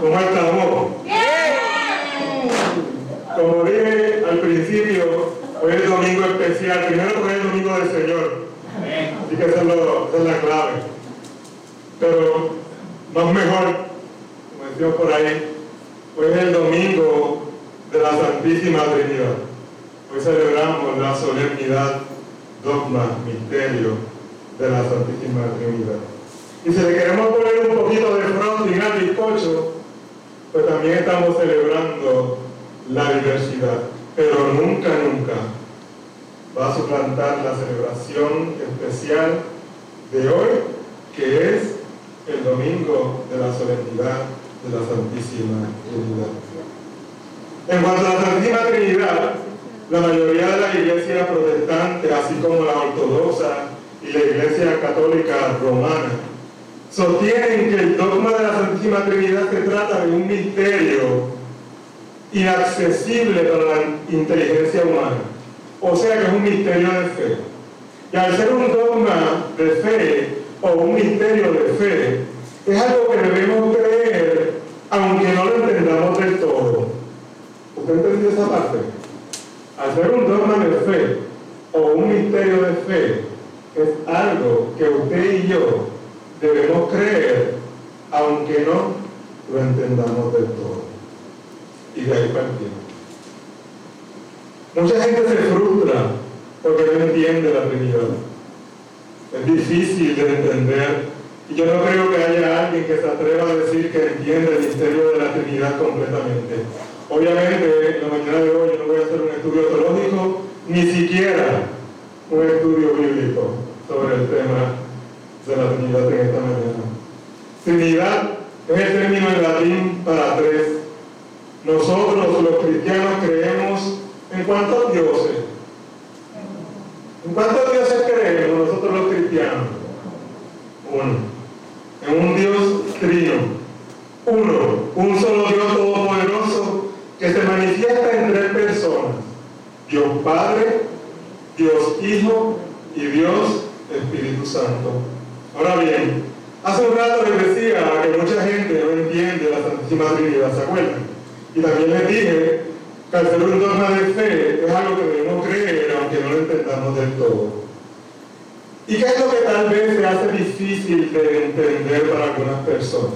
¿Cómo estamos? Como dije al principio, hoy es domingo especial, primero porque es el domingo del Señor. Así que esa es la clave. Pero más mejor, como decía por ahí, hoy es el domingo de la Santísima Trinidad. Hoy celebramos la solemnidad, dogma, misterio de la Santísima Trinidad. Y si le queremos poner un poquito de frosting al bizcocho, pues también estamos celebrando la diversidad. Pero nunca, nunca va a suplantar la celebración especial de hoy, que es el domingo de la solemnidad de la Santísima Trinidad. En cuanto a la Santísima Trinidad, la mayoría de las iglesias protestantes, así como la ortodoxa y la iglesia católica romana, sostienen que el dogma de la Santísima Trinidad se trata de un misterio inaccesible para la inteligencia humana. O sea que es un misterio de fe. Y al ser un dogma de fe o un misterio de fe, es algo que debemos creer aunque no lo entendamos del todo. ¿Usted entendió esa parte? Al ser un dogma de fe o un misterio de fe, es algo que usted y yo debemos creer aunque no lo entendamos del todo. Y de ahí partimos. Mucha gente se frustra porque no entiende la Trinidad. Es difícil de entender, y yo no creo que haya alguien que se atreva a decir que entiende el misterio de la Trinidad completamente. Obviamente, en la mañana de hoy yo no voy a hacer un estudio teológico, ni siquiera un estudio bíblico sobre el tema de la Trinidad en esta mañana. Trinidad es el término en latín para tres. Nosotros, los cristianos, creemos en cuántos dioses. ¿En cuántos dioses creemos nosotros los cristianos? Uno. En un Dios trino. Uno. Un solo Dios todopoderoso que se manifiesta en tres personas. Dios Padre, Dios Hijo y Dios Espíritu Santo. Ahora bien, hace un rato les decía que mucha gente no entiende la Santísima Trinidad, ¿se acuerdan? Y también les dije que al ser un dogma de fe es algo que debemos creer aunque no lo entendamos del todo. ¿Y qué es lo que tal vez se hace difícil de entender para algunas personas?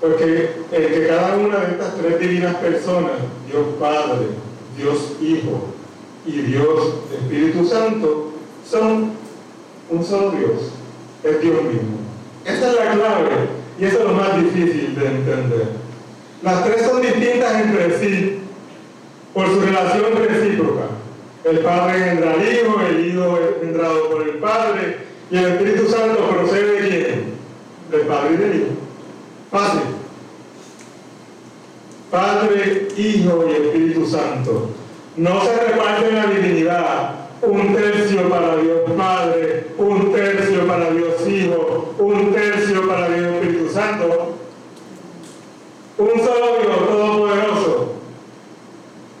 Porque el que cada una de estas tres divinas personas, Dios Padre, Dios Hijo y Dios Espíritu Santo, son un solo Dios, es Dios mismo. Esa es la clave y eso es lo más difícil de entender. Las tres son distintas entre sí por su relación recíproca. El Padre engendra al Hijo, el Hijo es engendrado por el Padre, y el Espíritu Santo procede de ¿quién? Del Padre y del Hijo. Fácil. Padre, Hijo y Espíritu Santo. No se reparte la divinidad. Un tercio para Dios Padre, un tercio para Dios Hijo, un tercio para Dios Espíritu Santo. Un solo Dios todopoderoso,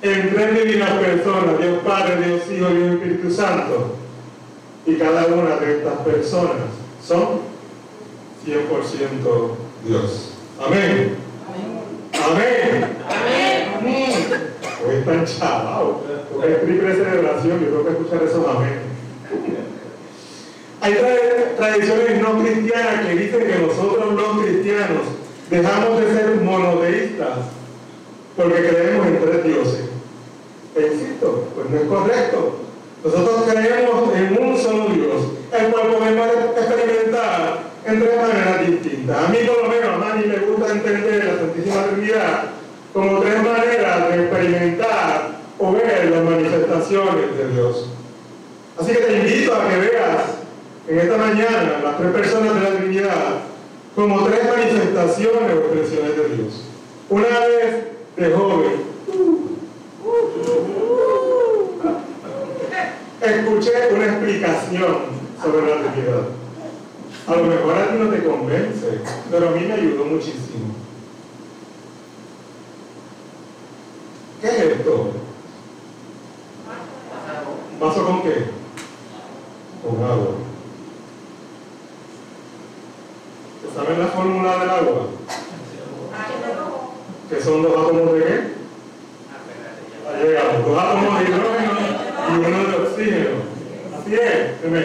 en tres divinas personas, Dios Padre, Dios Hijo y Dios Espíritu Santo. Y cada una de estas personas son 100% Dios. Amén. Amén. Amén. Hoy están chavados. Porque es triple celebración, yo creo que escuchar esos amén. Hay tradiciones no cristianas que dicen que nosotros los cristianos dejamos de ser monoteístas porque creemos en tres dioses. E insisto, pues no es correcto. Nosotros creemos en un solo Dios, el cual podemos experimentar en tres maneras distintas. A mí, por lo menos, a Manny me gusta entender la Santísima Trinidad como tres maneras de experimentar o ver las manifestaciones de Dios. Así que te invito a que veas en esta mañana las tres personas de la Trinidad como tres manifestaciones o expresiones de Dios. Una vez de joven, escuché una explicación sobre la Trinidad. A lo mejor a ti no te convence, pero a mí me ayudó muchísimo. ¿Qué es esto? ¿Vaso con qué? Con agua. ¿Saben la fórmula del agua? que son dos átomos de ¿qué? Dos átomos de hidrógeno y uno de oxígeno. Así es.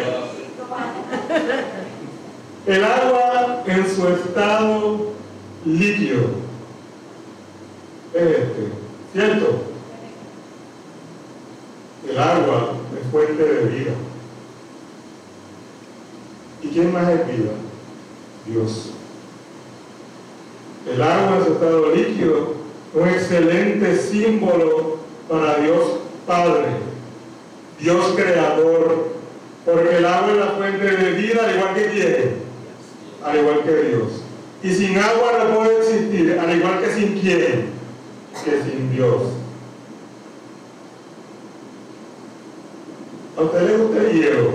El agua en su estado líquido es este, ¿cierto? El agua es fuente de vida. ¿Y quién más es vida? Dios. El agua en su estado líquido, un excelente símbolo para Dios Padre, Dios Creador, porque el agua es la fuente de vida, al igual que quiere, al igual que Dios. Y sin agua no puede existir, al igual que sin quién, que sin Dios. ¿A usted le gusta el hielo?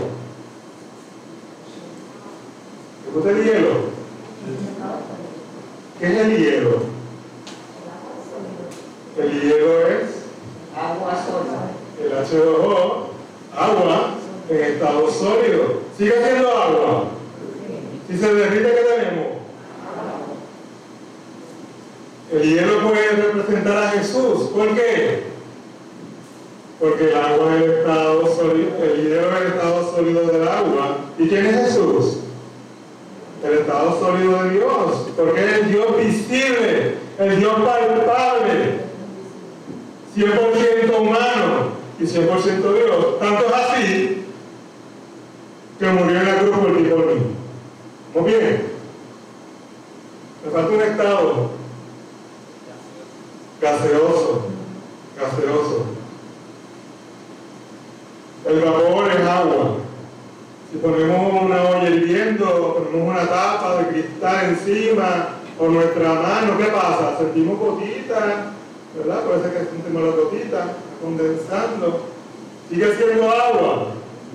¿Le gusta el hielo? ¿Qué es el hielo? El hielo es agua sólida. El H2O, agua en estado sólido. ¿Sigue siendo agua? Si se derrite, ¿qué tenemos? El hielo puede representar a Jesús. ¿Por qué? Porque el agua es el estado sólido, el hielo es el estado sólido del agua. ¿Y quién es Jesús? El estado sólido de Dios, porque es el Dios visible, el Dios palpable, 100% humano y 100% Dios. Tanto es así que murió en la cruz por ti y por mí. Muy bien. Me falta un estado gaseoso. Gaseoso. El vapor es agua. Si ponemos una olla hirviendo, ponemos una tapa de cristal encima o nuestra mano, ¿qué pasa? Sentimos gotitas, ¿verdad? Por eso es que sentimos las gotitas condensando. Sigue siendo agua,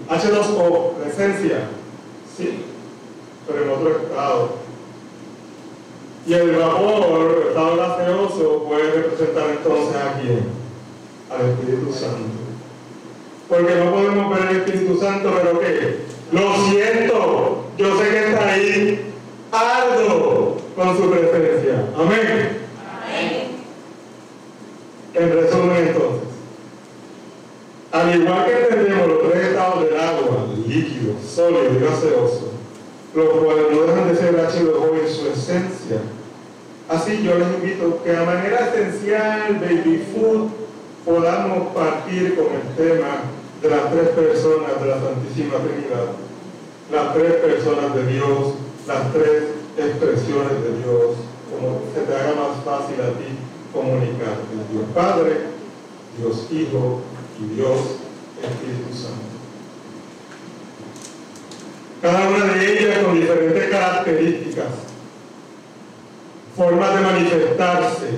H2O, la esencia, sí, pero en otro estado. Y el vapor, el estado gaseoso, puede representar entonces ¿a quién? Al Espíritu Santo. Porque no podemos ver el Espíritu Santo, pero ¿qué? Lo siento, yo sé que está ahí, ardo con su presencia. Amén. Amén. En resumen entonces, al igual que entendemos los tres estados del agua, líquido, sólido y gaseoso, los cuales no dejan de ser H2O en su esencia, así yo les invito que de manera esencial, baby food, podamos partir con el tema de las tres personas de la Santísima Trinidad, las tres personas de Dios, las tres expresiones de Dios, como se te haga más fácil a ti comunicarte. Dios Padre, Dios Hijo y Dios Espíritu Santo. Cada una de ellas con diferentes características, formas de manifestarse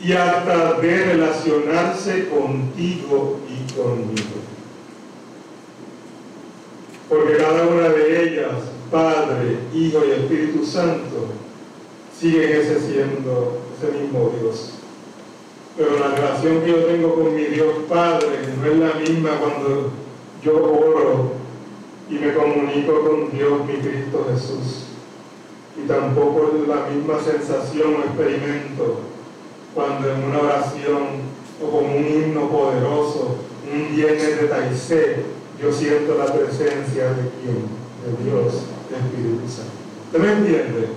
y hasta de relacionarse contigo y conmigo. Porque cada una de ellas, Padre, Hijo y Espíritu Santo, siguen siendo ese mismo Dios. Pero la relación que yo tengo con mi Dios Padre no es la misma cuando yo oro y me comunico con Dios, mi Cristo Jesús. Y tampoco es la misma sensación o experimento cuando en una oración o con un himno poderoso, un viernes de Taizé, yo siento la presencia de quien, de Dios, de Espíritu Santo. ¿Usted me entiende?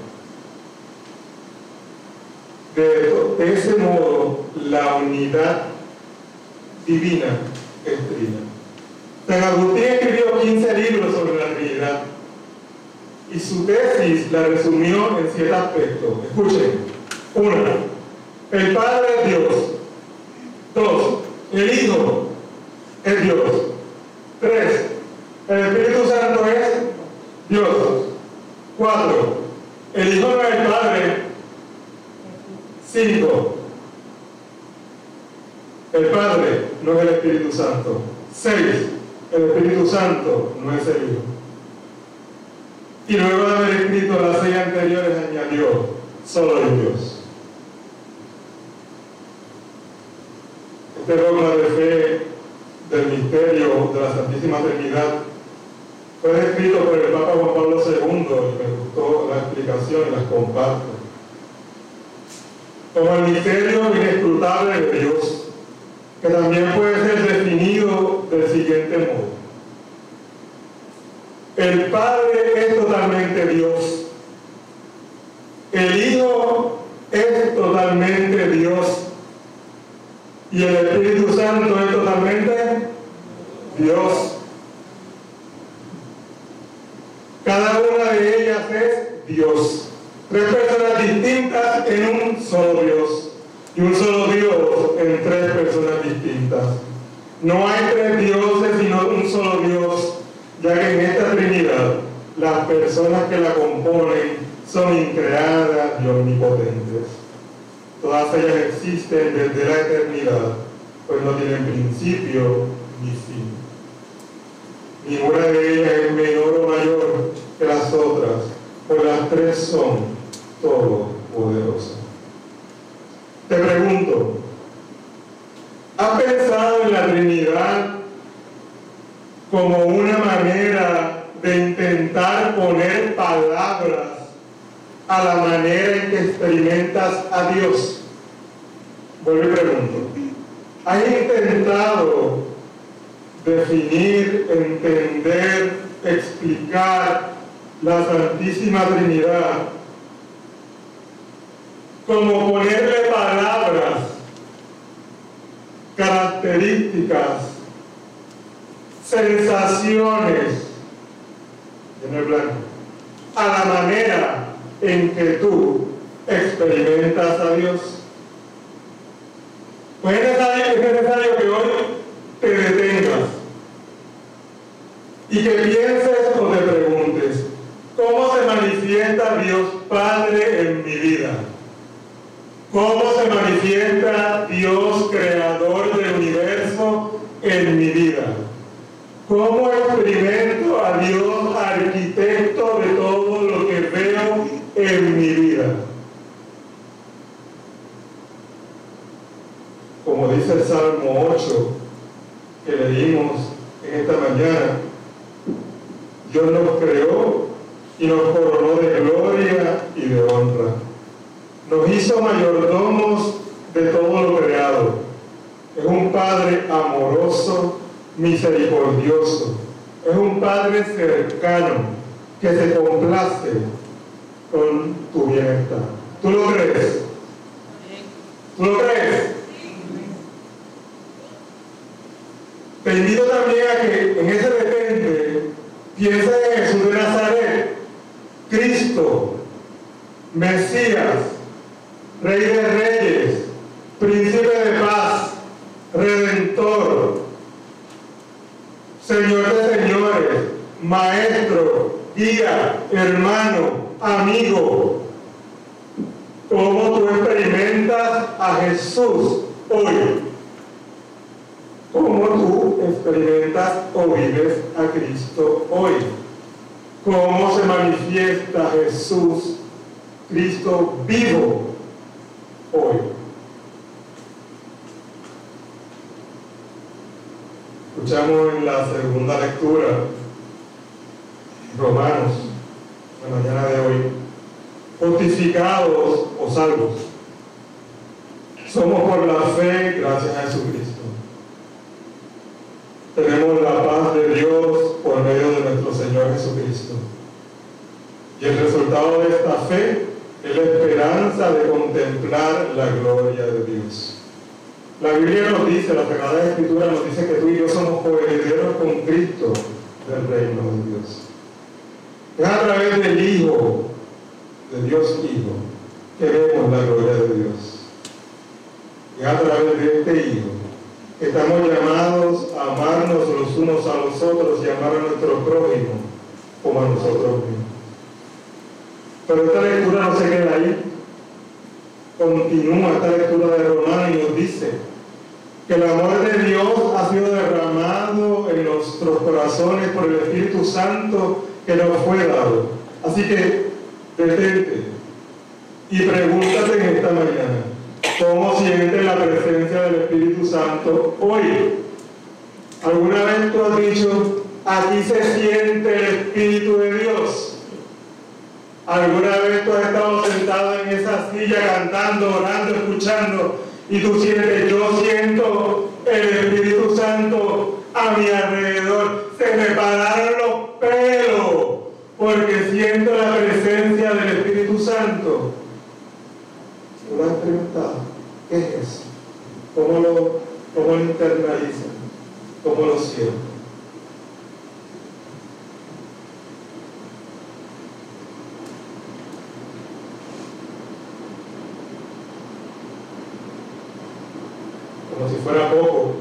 De ese modo, la unidad divina es trina. San Agustín escribió 15 libros sobre la Trinidad y su tesis la resumió en 7 aspectos. Escuchen. 1. El Padre es Dios. 2. El Hijo es Dios. 3. El Espíritu Santo es Dios. 4. El Hijo no es el Padre. 5. El Padre no es el Espíritu Santo. 6. El Espíritu Santo no es el Hijo. Y luego de haber escrito las 6 anteriores, añadió, solo es Dios. Este dogma de fe del misterio de la Santísima Trinidad fue escrito por el Papa Juan Pablo II, y me gustó la explicación y las comparto. como el misterio inescrutable de Dios, que también puede ser definido del siguiente modo. El Padre es totalmente Dios. El Hijo es totalmente Dios. Y el Espíritu Santo es totalmente Dios. Cada una de ellas es Dios. Tres personas distintas en un solo Dios. Y un solo Dios en tres personas distintas. No hay tres dioses, sino un solo Dios, ya que en esta Trinidad las personas que la componen son increadas y omnipotentes. Todas ellas existen desde la eternidad, pues no tienen principio ni fin. Ninguna de ellas es menor o mayor que las otras, pues las tres son todopoderosas. Te pregunto, ¿has pensado en la Trinidad como una manera de intentar poner palabras a la manera en que experimentas a Dios? Vuelvo y pregunto, ¿has intentado definir, entender, explicar la Santísima Trinidad como ponerle palabras, características, sensaciones, en el blanco, a la manera en que tú experimentas a Dios? Pues es necesario que hoy te detengas y que pienses o te preguntes, ¿cómo se manifiesta Dios Padre en mi vida? ¿Cómo se manifiesta Dios Creador del Universo en mi vida? ¿Cómo experimento a Dios Arquitecto de todo lo que veo en mi vida? Como dice el Salmo 8 que leímos en esta mañana, Dios nos creó y nos coronó de gloria y de honra. Nos hizo mayordomos de todo lo creado. Es un Padre amoroso, misericordioso. Es un Padre cercano que se complace con tu bienestar. ¿Tú lo crees? ¿Tú lo crees? Te invito también a que en ese repente pienses en Jesús de Nazaret, Cristo, Mesías, Rey de Reyes, Príncipe de Paz, Redentor, Señor de Señores, Maestro, Guía, Hermano, Amigo. ¿Cómo tú experimentas a Jesús hoy? ¿Cómo tú experimentas o vives a Cristo hoy? ¿Cómo se manifiesta Jesús, Cristo vivo, hoy? Escuchamos en la segunda lectura Romanos, la mañana de hoy: justificados o salvos somos por la fe gracias a Jesucristo. Tenemos la paz de Dios por medio de nuestro Señor Jesucristo. Y el resultado de esta fe es la esperanza de contemplar la gloria de Dios. La Biblia nos dice, la Sagrada Escritura nos dice que tú y yo somos coherederos con Cristo del reino de Dios. Es a través del Hijo, de Dios Hijo, que vemos la gloria de Dios. Es a través de este Hijo que estamos llamados a amarnos los unos a los otros y amar a nuestro prójimo como a nosotros mismos. Pero esta lectura no se queda ahí. Continúa esta lectura de Romanos y nos dice que el amor de Dios ha sido derramado en nuestros corazones por el Espíritu Santo que nos fue dado. Así que detente y pregúntate en esta mañana, ¿cómo sientes la presencia del Espíritu Santo hoy? ¿Alguna vez tú has dicho, aquí se siente el Espíritu de Dios? ¿Alguna vez tú has estado sentado en esa silla rodillas cantando, orando, escuchando, y tú sientes, yo siento el Espíritu Santo a mi alrededor. Se me pararon los pelos porque siento la presencia del Espíritu Santo. ¿Lo has preguntado? ¿Qué es eso? ¿Cómo lo internalizan? ¿Cómo lo siento? Como si fuera poco,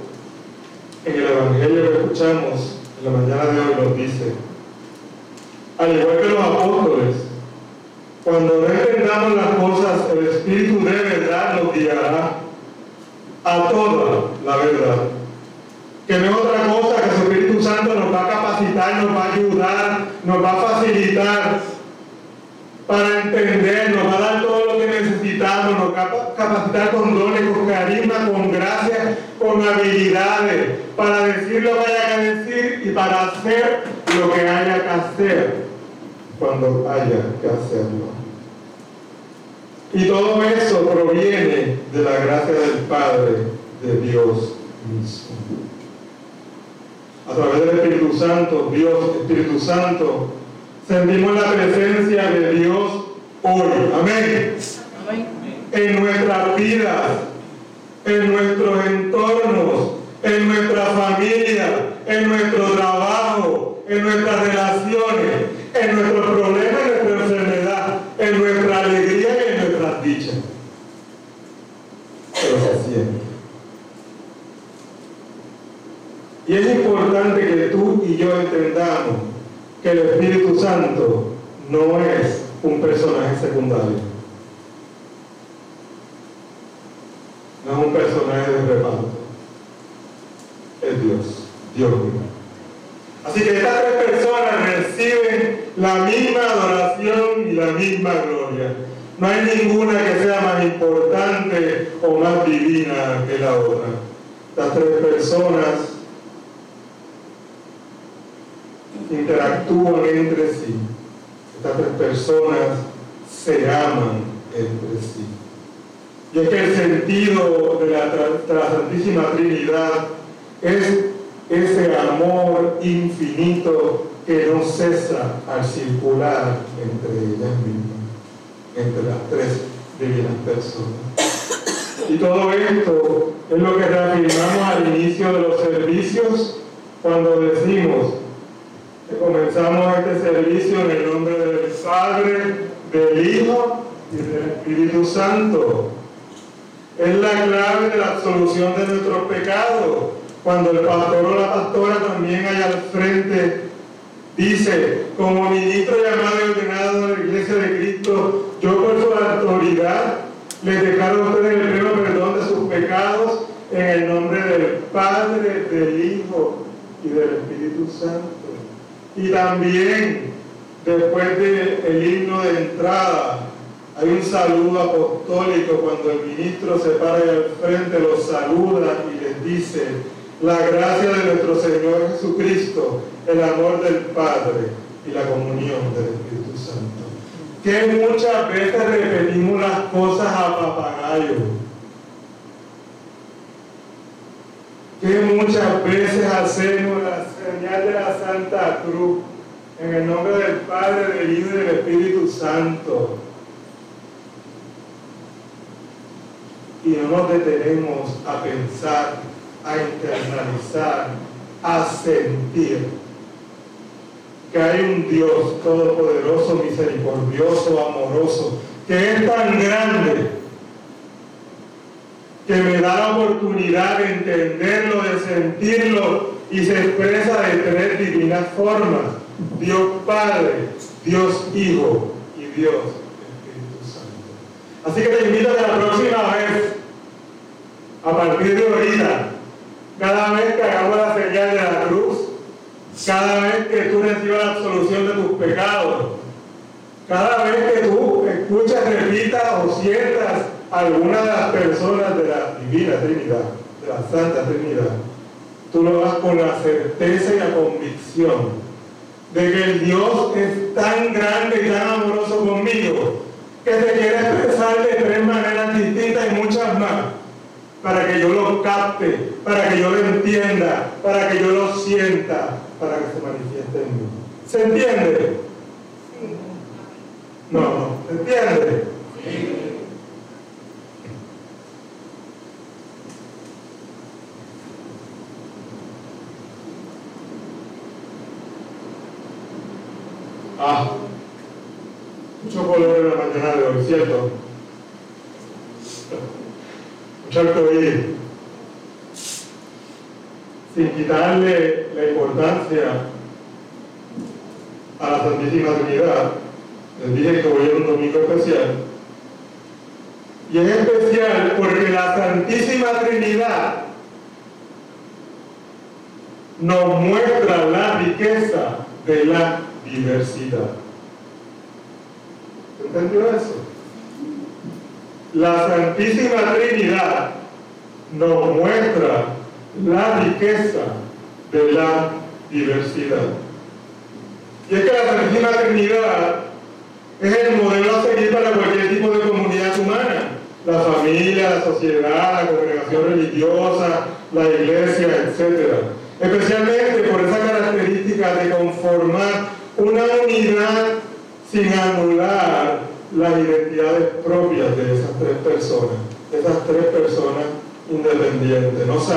en el Evangelio que escuchamos en la mañana de hoy nos dice, al igual que los apóstoles, cuando no entendamos las cosas, el Espíritu de verdad nos guiará a toda la verdad, que no es otra cosa que su Espíritu Santo nos va a capacitar, nos va a ayudar, nos va a facilitar para entender, nos va a dar todo lo que necesitamos, nos va a capacitar con dones, con carisma, con gracias, con habilidades, para decir lo que haya que decir y para hacer lo que haya que hacer cuando haya que hacerlo. Y todo eso proviene de la gracia del Padre, de Dios mismo. A través del Espíritu Santo, Dios, Espíritu Santo, sentimos la presencia de Dios hoy. Amén. Amén. En nuestras vidas, en nuestros entornos, en nuestra familia, en nuestro trabajo, en nuestras relaciones, en nuestros problemas, en nuestra enfermedad, en nuestra alegría y en nuestras dichas. Pero se siente. Y es importante que tú y yo entendamos que el Espíritu Santo no es un personaje secundario, no es un personaje de reparto, es Dios, Dios mismo. Así que estas tres personas reciben la misma adoración y la misma gloria. No hay ninguna que sea más importante o más divina que la otra. Las tres personas interactúan entre sí. Estas tres personas se aman entre sí. Y es que el sentido de la Santísima Trinidad es ese amor infinito que no cesa al circular entre ellas mismas, entre las tres divinas personas. Y todo esto es lo que reafirmamos al inicio de los servicios cuando decimos que comenzamos este servicio en el nombre del Padre, del Hijo y del Espíritu Santo. Es la clave de la absolución de nuestros pecados. Cuando el pastor o la pastora, también allá al frente, dice, como ministro llamado y ordenado de la Iglesia de Cristo, yo por su autoridad les declaro a ustedes el pleno perdón de sus pecados en el nombre del Padre, del Hijo y del Espíritu Santo. Y también, después del himno de entrada, hay un saludo apostólico cuando el ministro se para y al frente los saluda y les dice, la gracia de nuestro Señor Jesucristo, el amor del Padre y la comunión del Espíritu Santo. Que muchas veces repetimos las cosas a papagayo. Que muchas veces hacemos la señal de la Santa Cruz en el nombre del Padre, del Hijo y del Espíritu Santo. Y no nos detenemos a pensar, a internalizar, a sentir que hay un Dios todopoderoso, misericordioso, amoroso, que es tan grande que me da la oportunidad de entenderlo, de sentirlo, y se expresa de tres divinas formas: Dios Padre, Dios Hijo y Dios Espíritu Santo. Así que te invito a que la próxima vez, a partir de ahorita, cada vez que hagamos la señal de la cruz, cada vez que tú recibas la absolución de tus pecados, cada vez que tú escuchas, repitas o sientas alguna de las personas de la Divina Trinidad, de la Santa Trinidad, tú lo vas con la certeza y la convicción de que el Dios es tan grande y tan amoroso conmigo que se quiere expresar de tres maneras distintas y muchas más, para que yo lo capte, para que yo lo entienda, para que yo lo sienta, para que se manifieste en mí. ¿Se entiende? No, no. ¿Se entiende? Sí. Ah, mucho color en la mañana de hoy, ¿cierto? Mucho arcoíris. Sin quitarle la importancia a la Santísima Trinidad, les dije que voy a un domingo especial. Y es especial porque la Santísima Trinidad nos muestra la riqueza de la diversidad. ¿Entendió eso? La Santísima Trinidad nos muestra la riqueza de la diversidad. Y es que la Santísima Trinidad es el modelo a seguir para cualquier tipo de comunidad humana: la familia, la sociedad, la congregación religiosa, la iglesia, etc. Especialmente por esa característica de conformar una unidad sin anular las identidades propias de esas tres personas. Esas tres personas independientes no se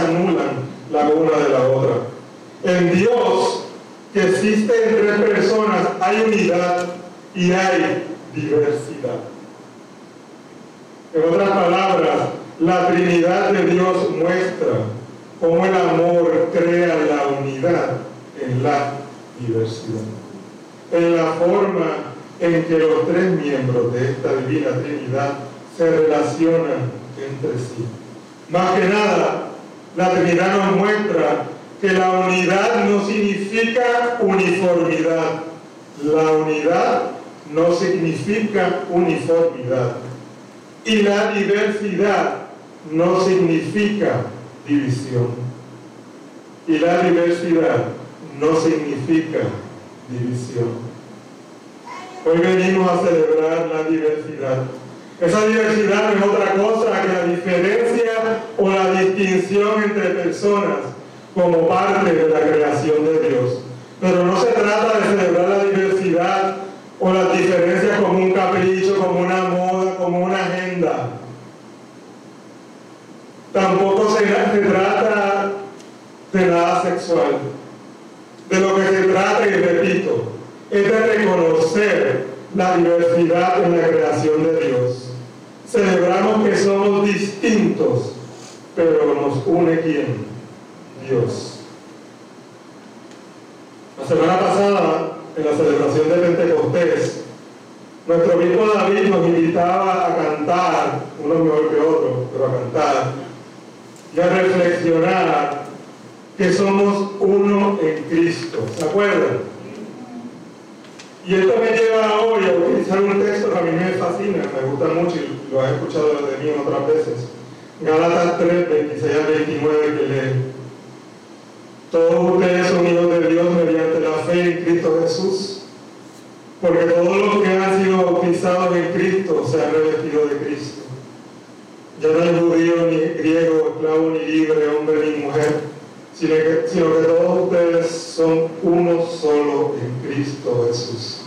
anulan la una de la otra. En Dios, que existen tres personas, hay unidad y hay diversidad. En otras palabras, la Trinidad de Dios muestra cómo el amor crea la unidad en la diversidad, en la forma en que los tres miembros de esta divina Trinidad se relacionan entre sí. Más que nada, la Trinidad nos muestra que la unidad no significa uniformidad. La unidad no significa uniformidad. Y la diversidad no significa división. Y la diversidad no significa división. Hoy venimos a celebrar la diversidad. Esa diversidad no es otra cosa que la diferencia o la distinción entre personas como parte de la creación de Dios. Pero no se trata de celebrar la diversidad o las diferencias como un capricho, como una moda, como una agenda. Tampoco se trata de nada sexual. De lo que se trata, y repito, es de reconocer la diversidad en la creación de Dios. Celebramos que somos distintos, pero nos une ¿quién? Dios. La semana pasada, en la celebración de Pentecostés, nuestro obispo David nos invitaba a cantar, uno mejor que otro, pero a cantar, y a reflexionar que somos uno en Cristo. ¿Se acuerdan? Y esto me lleva hoy a utilizar un texto que a mí me fascina, me gusta mucho y lo has escuchado de mí otras veces. Gálatas 3, 26 al 29, que lee: todos ustedes son hijos de Dios mediante la fe en Cristo Jesús, porque todos los que han sido bautizados en Cristo se han revestido de Cristo. Ya no hay judío ni griego, esclavo ni libre, hombre ni mujer, sino que todos ustedes son uno solo en Cristo Jesús.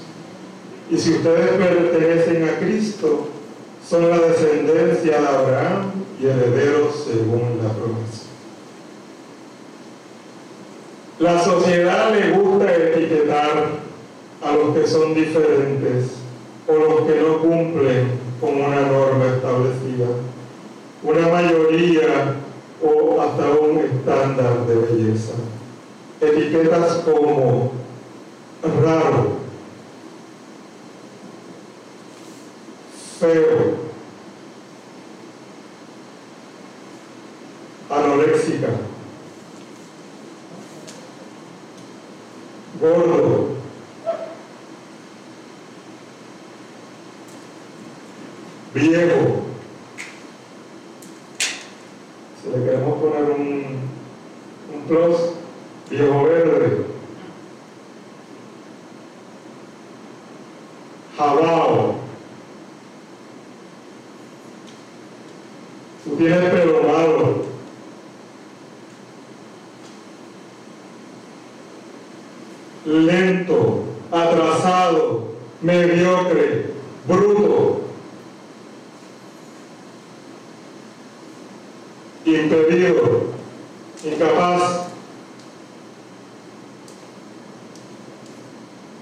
Y si ustedes pertenecen a Cristo, son la descendencia de Abraham y herederos según la promesa. La sociedad le gusta etiquetar a los que son diferentes o los que no cumplen con una norma establecida, una mayoría o hasta un estándar de belleza. Etiquetas como raro, feo, anoréxica, gordo, viejo. Le queremos poner un plus, viejo verde, jabao, tienes perdonado. Lento, atrasado, mediocre, bruto, impedido, incapaz,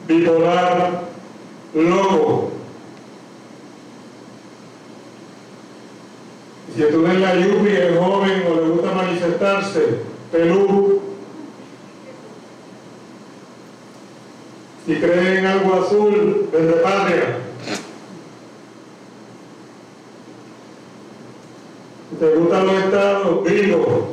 bipolar, loco. Si tú ves la lluvia, es joven o le gusta manifestarse, pelú. Si creen en algo azul, desde patria. Si te gustan los estados, vivo.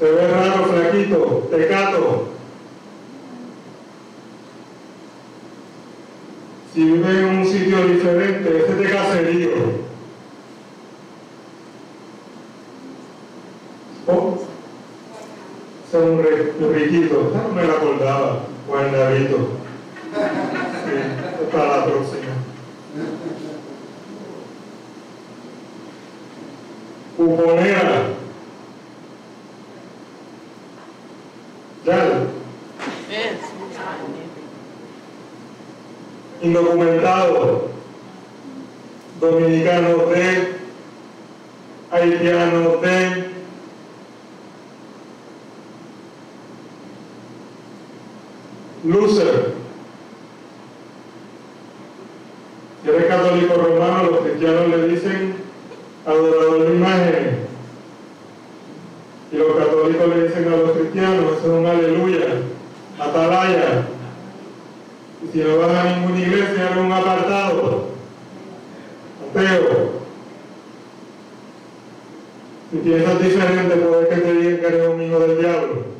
Te ves raro, flaquito, tecato. Si vives en un sitio diferente, este es de caserío. Un riquito, no me lo acordaba, buen David. Sí, para la próxima. Cuponera. Ya. Indocumentado. Dominicano de. Haitiano de. Loser. Si eres católico romano, los cristianos le dicen adorador de imágenes. Y los católicos le dicen a los cristianos, eso es un aleluya, atalaya. Y si no vas a ninguna iglesia, eres un apartado, ateo. Si piensas diferente, puede que te digan que eres un hijo del diablo.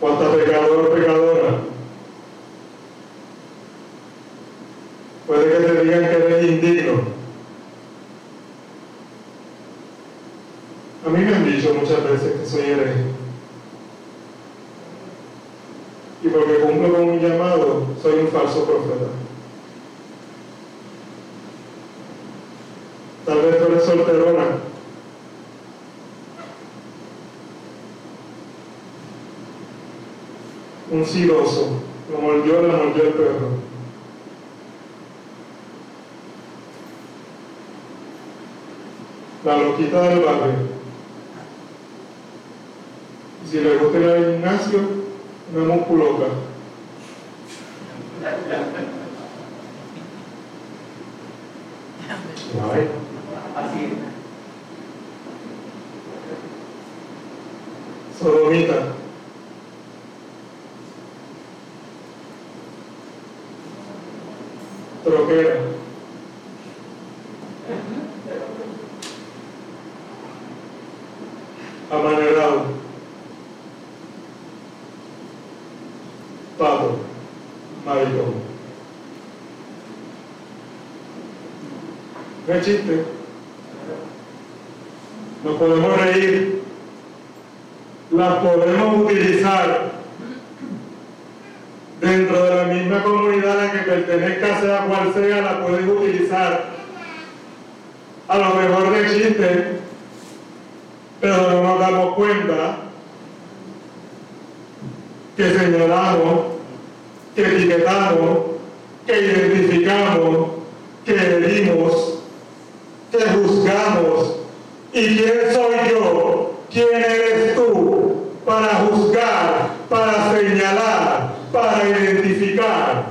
Cuánta pecador o pecadora. Puede que te digan que eres indigno. A mí me han dicho muchas veces que soy hereje. Y porque cumplo con un llamado, soy un falso profeta. Tal vez tú eres solterona. Un siloso, la mordió el perro. La loquita del barrio. Si le gusta ir al gimnasio, una musculoca. Sodomita. Troquera. Amanerado. Pato. Maricón. No es chiste. Nos podemos reír. Las podemos utilizar. Dentro de la misma comunidad a la que pertenezca, sea cual sea, la pueden utilizar. A lo mejor no existen, pero no nos damos cuenta que señalamos, que etiquetamos, que identificamos, que herimos, que juzgamos. ¿Y quién soy yo? ¿Quién eres tú? Para juzgar, para señalar, para identificar,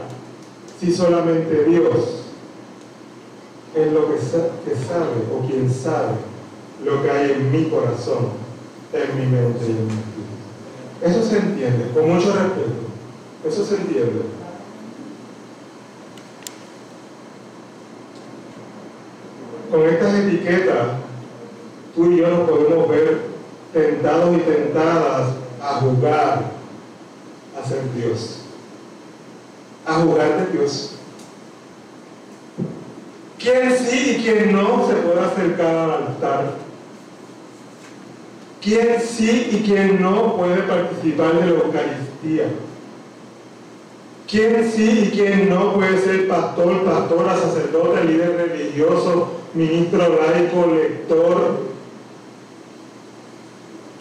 si solamente Dios es lo que sabe o quien sabe lo que hay en mi corazón, en mi mente y en mi espíritu. Eso se entiende, con mucho respeto, eso se entiende. Con estas etiquetas, tú y yo nos podemos ver tentados y tentadas a juzgar, a ser Dios, a jugar de Dios. ¿Quién sí y quién no se puede acercar al altar? ¿Quién sí y quién no puede participar de la Eucaristía? ¿Quién sí y quién no puede ser pastor, pastora, sacerdote, líder religioso, ministro laico, lector?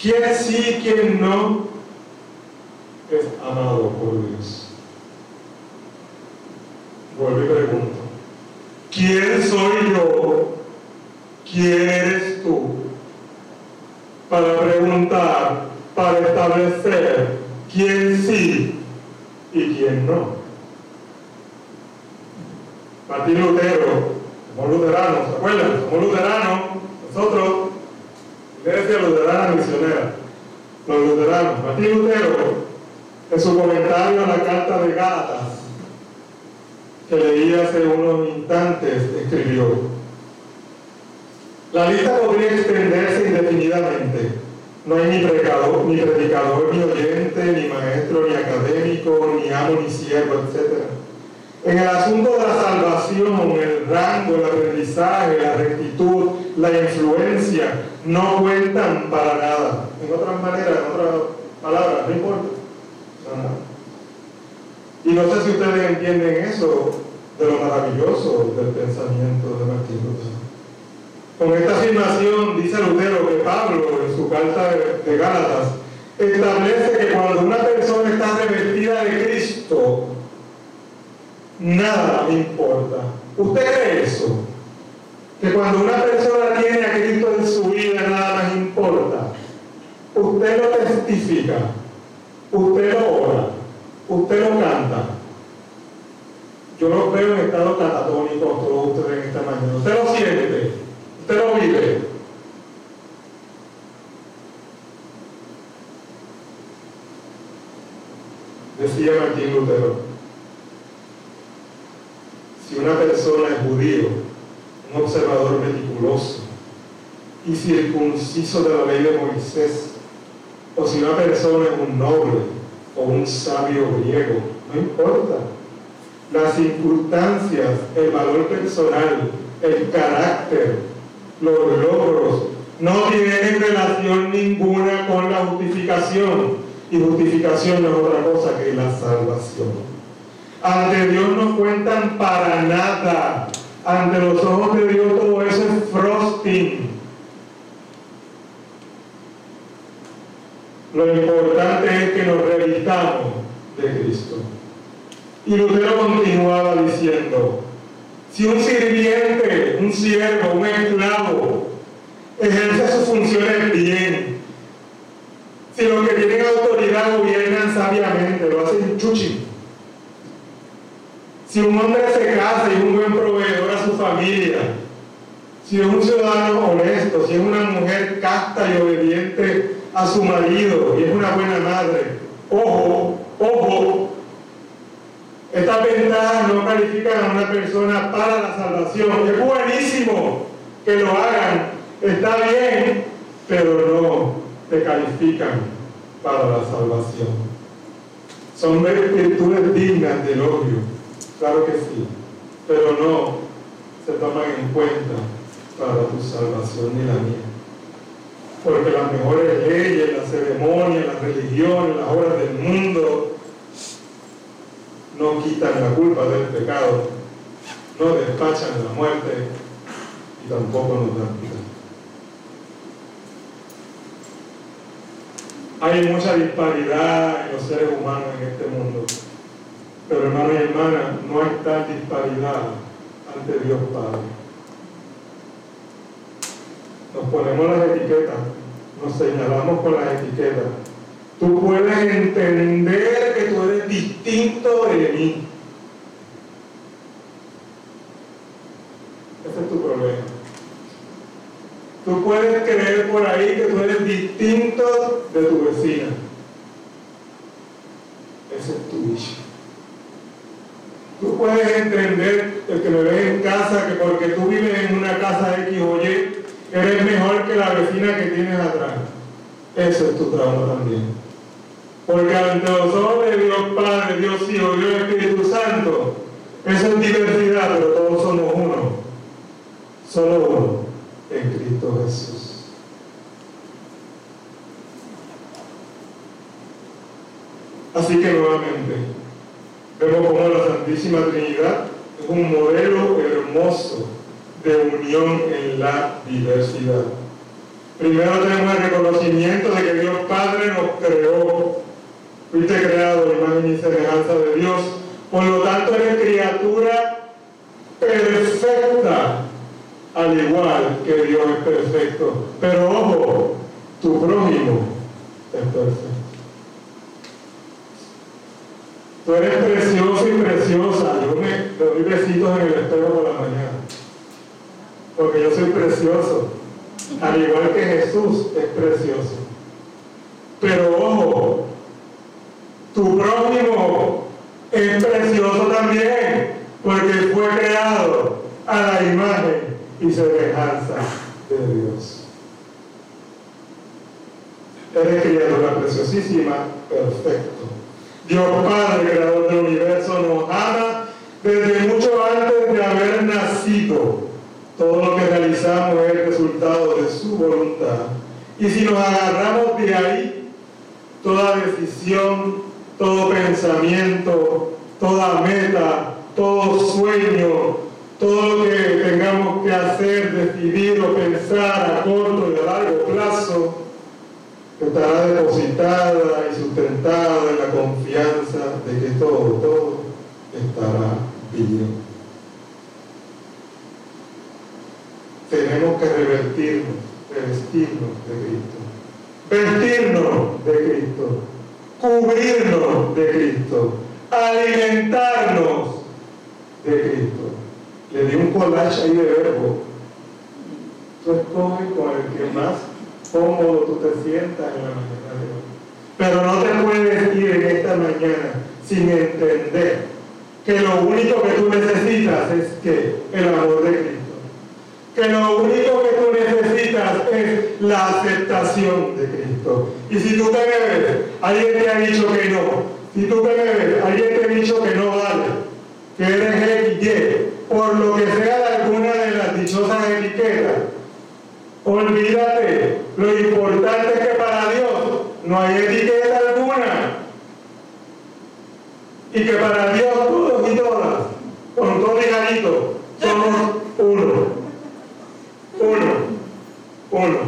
¿Quién sí y quién no es amado por Dios? Vuelvo y pregunto, ¿quién soy yo? ¿Quién eres tú? Para preguntar, para establecer quién sí y quién no. Martín Lutero, somos luteranos, ¿se acuerdan? Somos luteranos, nosotros, Iglesia Luterana Misionera, los luteranos. Martín Lutero, en su comentario a la Carta de Gálatas, que leí hace unos instantes, escribió: la lista podría extenderse indefinidamente. No hay ni predicador, ni oyente, ni maestro, ni académico, ni amo, ni siervo, etc. En el asunto de la salvación, el rango, el aprendizaje, la rectitud, la influencia, no cuentan para nada. En otras maneras, en otras palabras, no importa. Nada. Y no sé si ustedes entienden eso, de lo maravilloso del pensamiento de Martín Lutero. Con esta afirmación dice Lutero que Pablo, en su carta de Gálatas, establece que cuando una persona está revestida de Cristo, nada le importa. ¿Usted cree eso? Que cuando una persona tiene a Cristo en su vida, nada más importa. Usted lo testifica, usted lo ora, usted lo canta. Yo lo veo en estado catatónico a todos ustedes en esta mañana. Usted lo siente, usted lo vive. Decía Martín Lutero: si una persona es judío, un observador meticuloso y circunciso de la ley de Moisés, o si una persona es un noble o un sabio griego, no importa. Las circunstancias, el valor personal, el carácter, los logros, no tienen relación ninguna con la justificación. Y justificación no es otra cosa que la salvación. Ante Dios no cuentan para nada. Ante los ojos de Dios todo eso es frosting. Lo importante es que nos revistamos de Cristo. Y Lutero continuaba diciendo: si un sirviente, un siervo, un esclavo ejerce sus funciones bien, si los que tienen autoridad gobiernan sabiamente, lo hacen chuchi, si un hombre se casa y es un buen proveedor a su familia, si es un ciudadano honesto, si es una mujer casta y obediente a su marido y es una buena madre, ojo, ojo, estas ventajas no califican a una persona para la salvación. Es buenísimo que lo hagan, está bien, pero no te califican para la salvación. Son virtudes dignas del elogio, claro que sí, pero no se toman en cuenta para tu salvación ni la mía. Porque las mejores leyes, las ceremonias, las religiones, las obras del mundo no quitan la culpa del pecado, no despachan la muerte y tampoco nos dan vida. Hay mucha disparidad en los seres humanos en este mundo, pero hermanos y hermanas, no hay tal disparidad ante Dios Padre. Nos ponemos las etiquetas, nos señalamos con las etiquetas. Tú puedes entender que tú eres distinto de mí. Ese es tu problema. Tú puedes creer por ahí que tú eres distinto de tu vecina. Ese es tu issue. Tú puedes entender, el que me ves en casa, que porque tú vives en una casa X o Y, eres mejor que la vecina que tienes atrás. Eso es tu trauma también. Porque ante los ojos de Dios Padre, Dios Hijo, Dios Espíritu Santo, eso es diversidad, pero todos somos uno. Solo uno, en Cristo Jesús. Así que nuevamente, Vemos como la Santísima Trinidad es un modelo hermoso de unión en la diversidad. Primero tenemos el reconocimiento de que Dios Padre nos creó. Fuiste creado en imagen y semejanza de Dios. Por lo tanto, eres criatura perfecta, al igual que Dios es perfecto. Pero ojo, tu prójimo es perfecto. Tú eres precioso y preciosa. Yo me doy besitos en el espejo por la mañana, porque yo soy precioso, al igual que Jesús es precioso. Pero ojo, tu prójimo es precioso también, porque fue creado a la imagen y semejanza de Dios. Eres criatura preciosísima, perfecto. Dios Padre, creador del universo, nos ama desde mucho antes de haber nacido. Todo lo que realizamos es el resultado de su voluntad. Y si nos agarramos de ahí, toda decisión, todo pensamiento, toda meta, todo sueño, todo lo que tengamos que hacer, decidir o pensar a corto y a largo plazo, estará depositada y sustentada en la confianza de que todo estará bien. Tenemos que revestirnos de Cristo, vestirnos de Cristo, cubrirnos de Cristo, alimentarnos de Cristo. Le di un collage ahí de verbo. Tú escoges con el que más cómodo tú te sientas en la mañana de hoy. Pero no te puedes ir en esta mañana sin entender que lo único que tú necesitas es que el amor de Cristo. Que lo único que tú necesitas es la aceptación de Cristo. Y si tú te bebes, alguien te ha dicho que no. Si tú te bebes, alguien te ha dicho que no vale, que eres XY, por lo que sea de alguna de las dichosas etiquetas, olvídate. Lo importante es que para Dios no hay etiqueta alguna. Y que para Dios todos y todas, con todo y garito, somos uno. Uno.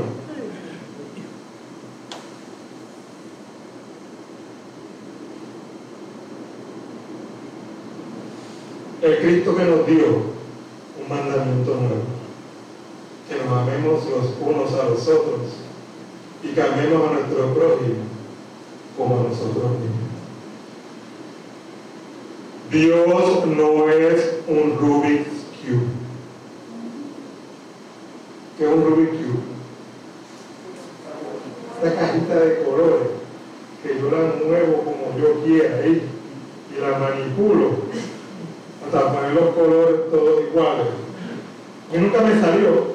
El Cristo que nos dio un mandamiento nuevo, que nos amemos los unos a los otros y que amemos a nuestro prójimo como a nosotros mismos. Dios no es un Rubik's Cube. ¿Qué es un Rubik's Cube? Esta cajita de colores que yo la muevo como yo quiera ahí y la manipulo hasta poner los colores todos iguales. Y nunca me salió.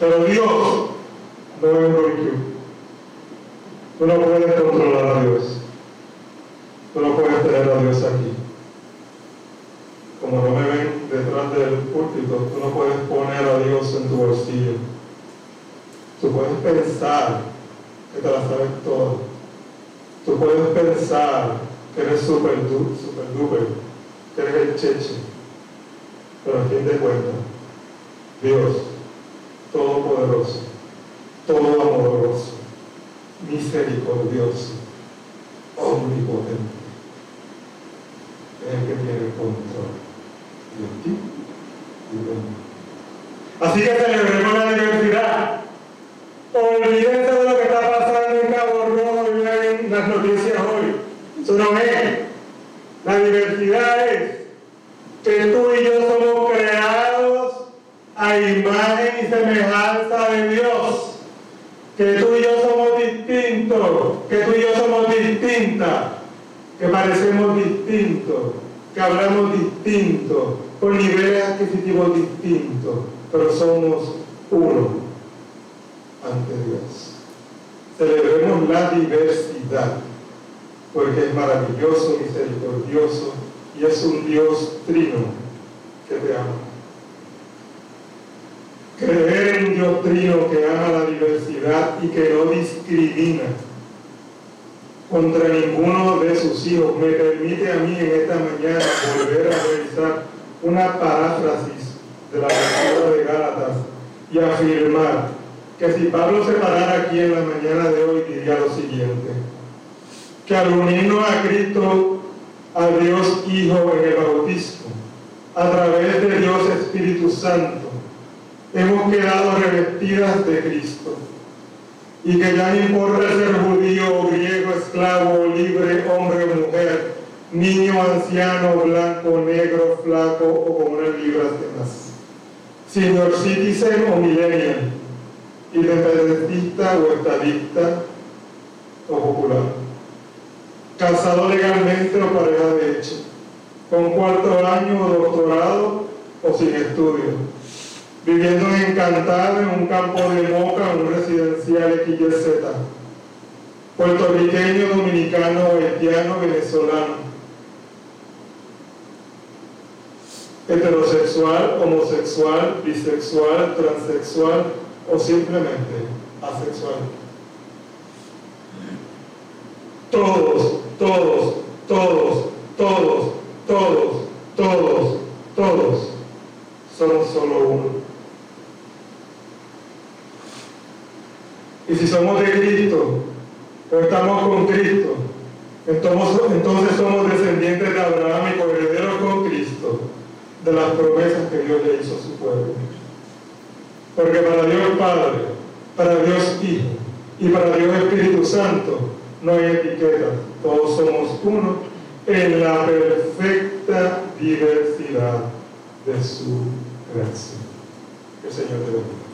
Pero Dios no es un Rubik's Cube. Tú no puedes controlar a Dios. Tú no puedes tener a Dios aquí. Como no me ven detrás del púlpito, tú no puedes poner a Dios en tu bolsillo. Tú puedes pensar que te la sabes todo. Tú puedes pensar que eres super duper, que eres el cheche. Pero a fin de cuentas, Dios, todopoderoso, todo amoroso, misericordioso, omnipotente, es el que tiene el control de ti y de mí. Así que celebremos la diversidad. Olvídense de lo que está pasando en Cabo Rojo y en las noticias hoy. Eso no es. La diversidad es que tú y yo somos creados a imagen y semejanza de Dios. Que tú y yo somos distintos. Que tú y yo somos distintas. Que parecemos distintos. Que hablamos distintos. Con niveles adquisitivos distintos. Pero somos uno ante Dios. Celebremos la diversidad, porque es maravilloso, misericordioso y es un Dios trino que te ama. Creer en un Dios trino que ama la diversidad y que no discrimina contra ninguno de sus hijos. Me permite a mí en esta mañana volver a realizar una paráfrasis de la Carta de Gálatas y afirmar que si Pablo se parara aquí en la mañana de hoy, diría lo siguiente: que al unirnos a Cristo, a Dios Hijo en el bautismo, a través de Dios Espíritu Santo, hemos quedado revestidas de Cristo, y que ya no importa ser judío o griego, esclavo, libre, hombre o mujer, niño, anciano, blanco, negro, flaco o con unas libras de más, senior citizen o millennial, independentista o estadista o popular, casado legalmente o pareja de hecho, con cuarto año o doctorado o sin estudio, viviendo en Encantado, en un campo de Moca, en un residencial XYZ, puertorriqueño, dominicano, haitiano, venezolano, heterosexual, homosexual, bisexual, transexual o simplemente asexual. Todos somos solo uno. Y si somos de Cristo, o estamos con Cristo, entonces somos descendientes de Abraham y coherederos con Cristo de las promesas que Dios le hizo a su pueblo. Porque para Dios Padre, para Dios Hijo y para Dios Espíritu Santo no hay etiqueta, todos somos uno en la perfecta diversidad de su gracia. Que el Señor te bendiga.